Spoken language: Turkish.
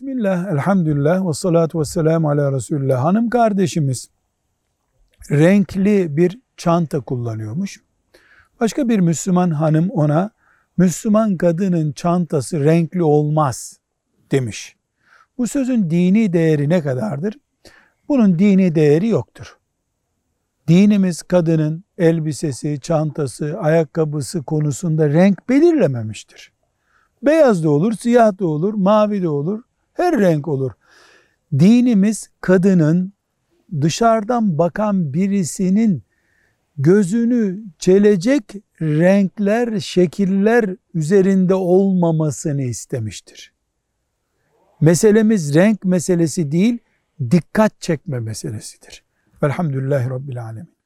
Bismillah, elhamdülillah ve salatu ve selamu ala Resulullah. Hanım kardeşimiz renkli bir çanta kullanıyormuş. Başka bir Müslüman hanım ona Müslüman kadının çantası renkli olmaz demiş. Bu sözün dini değeri ne kadardır? Bunun dini değeri yoktur. Dinimiz kadının elbisesi, çantası, ayakkabısı konusunda renk belirlememiştir. Beyaz da olur, siyah da olur, mavi de olur, her renk olur. Dinimiz kadının dışarıdan bakan birisinin gözünü çelecek renkler, şekiller üzerinde olmamasını istemiştir. Meselemiz renk meselesi değil, dikkat çekme meselesidir. Velhamdülillahi Rabbil Alemin.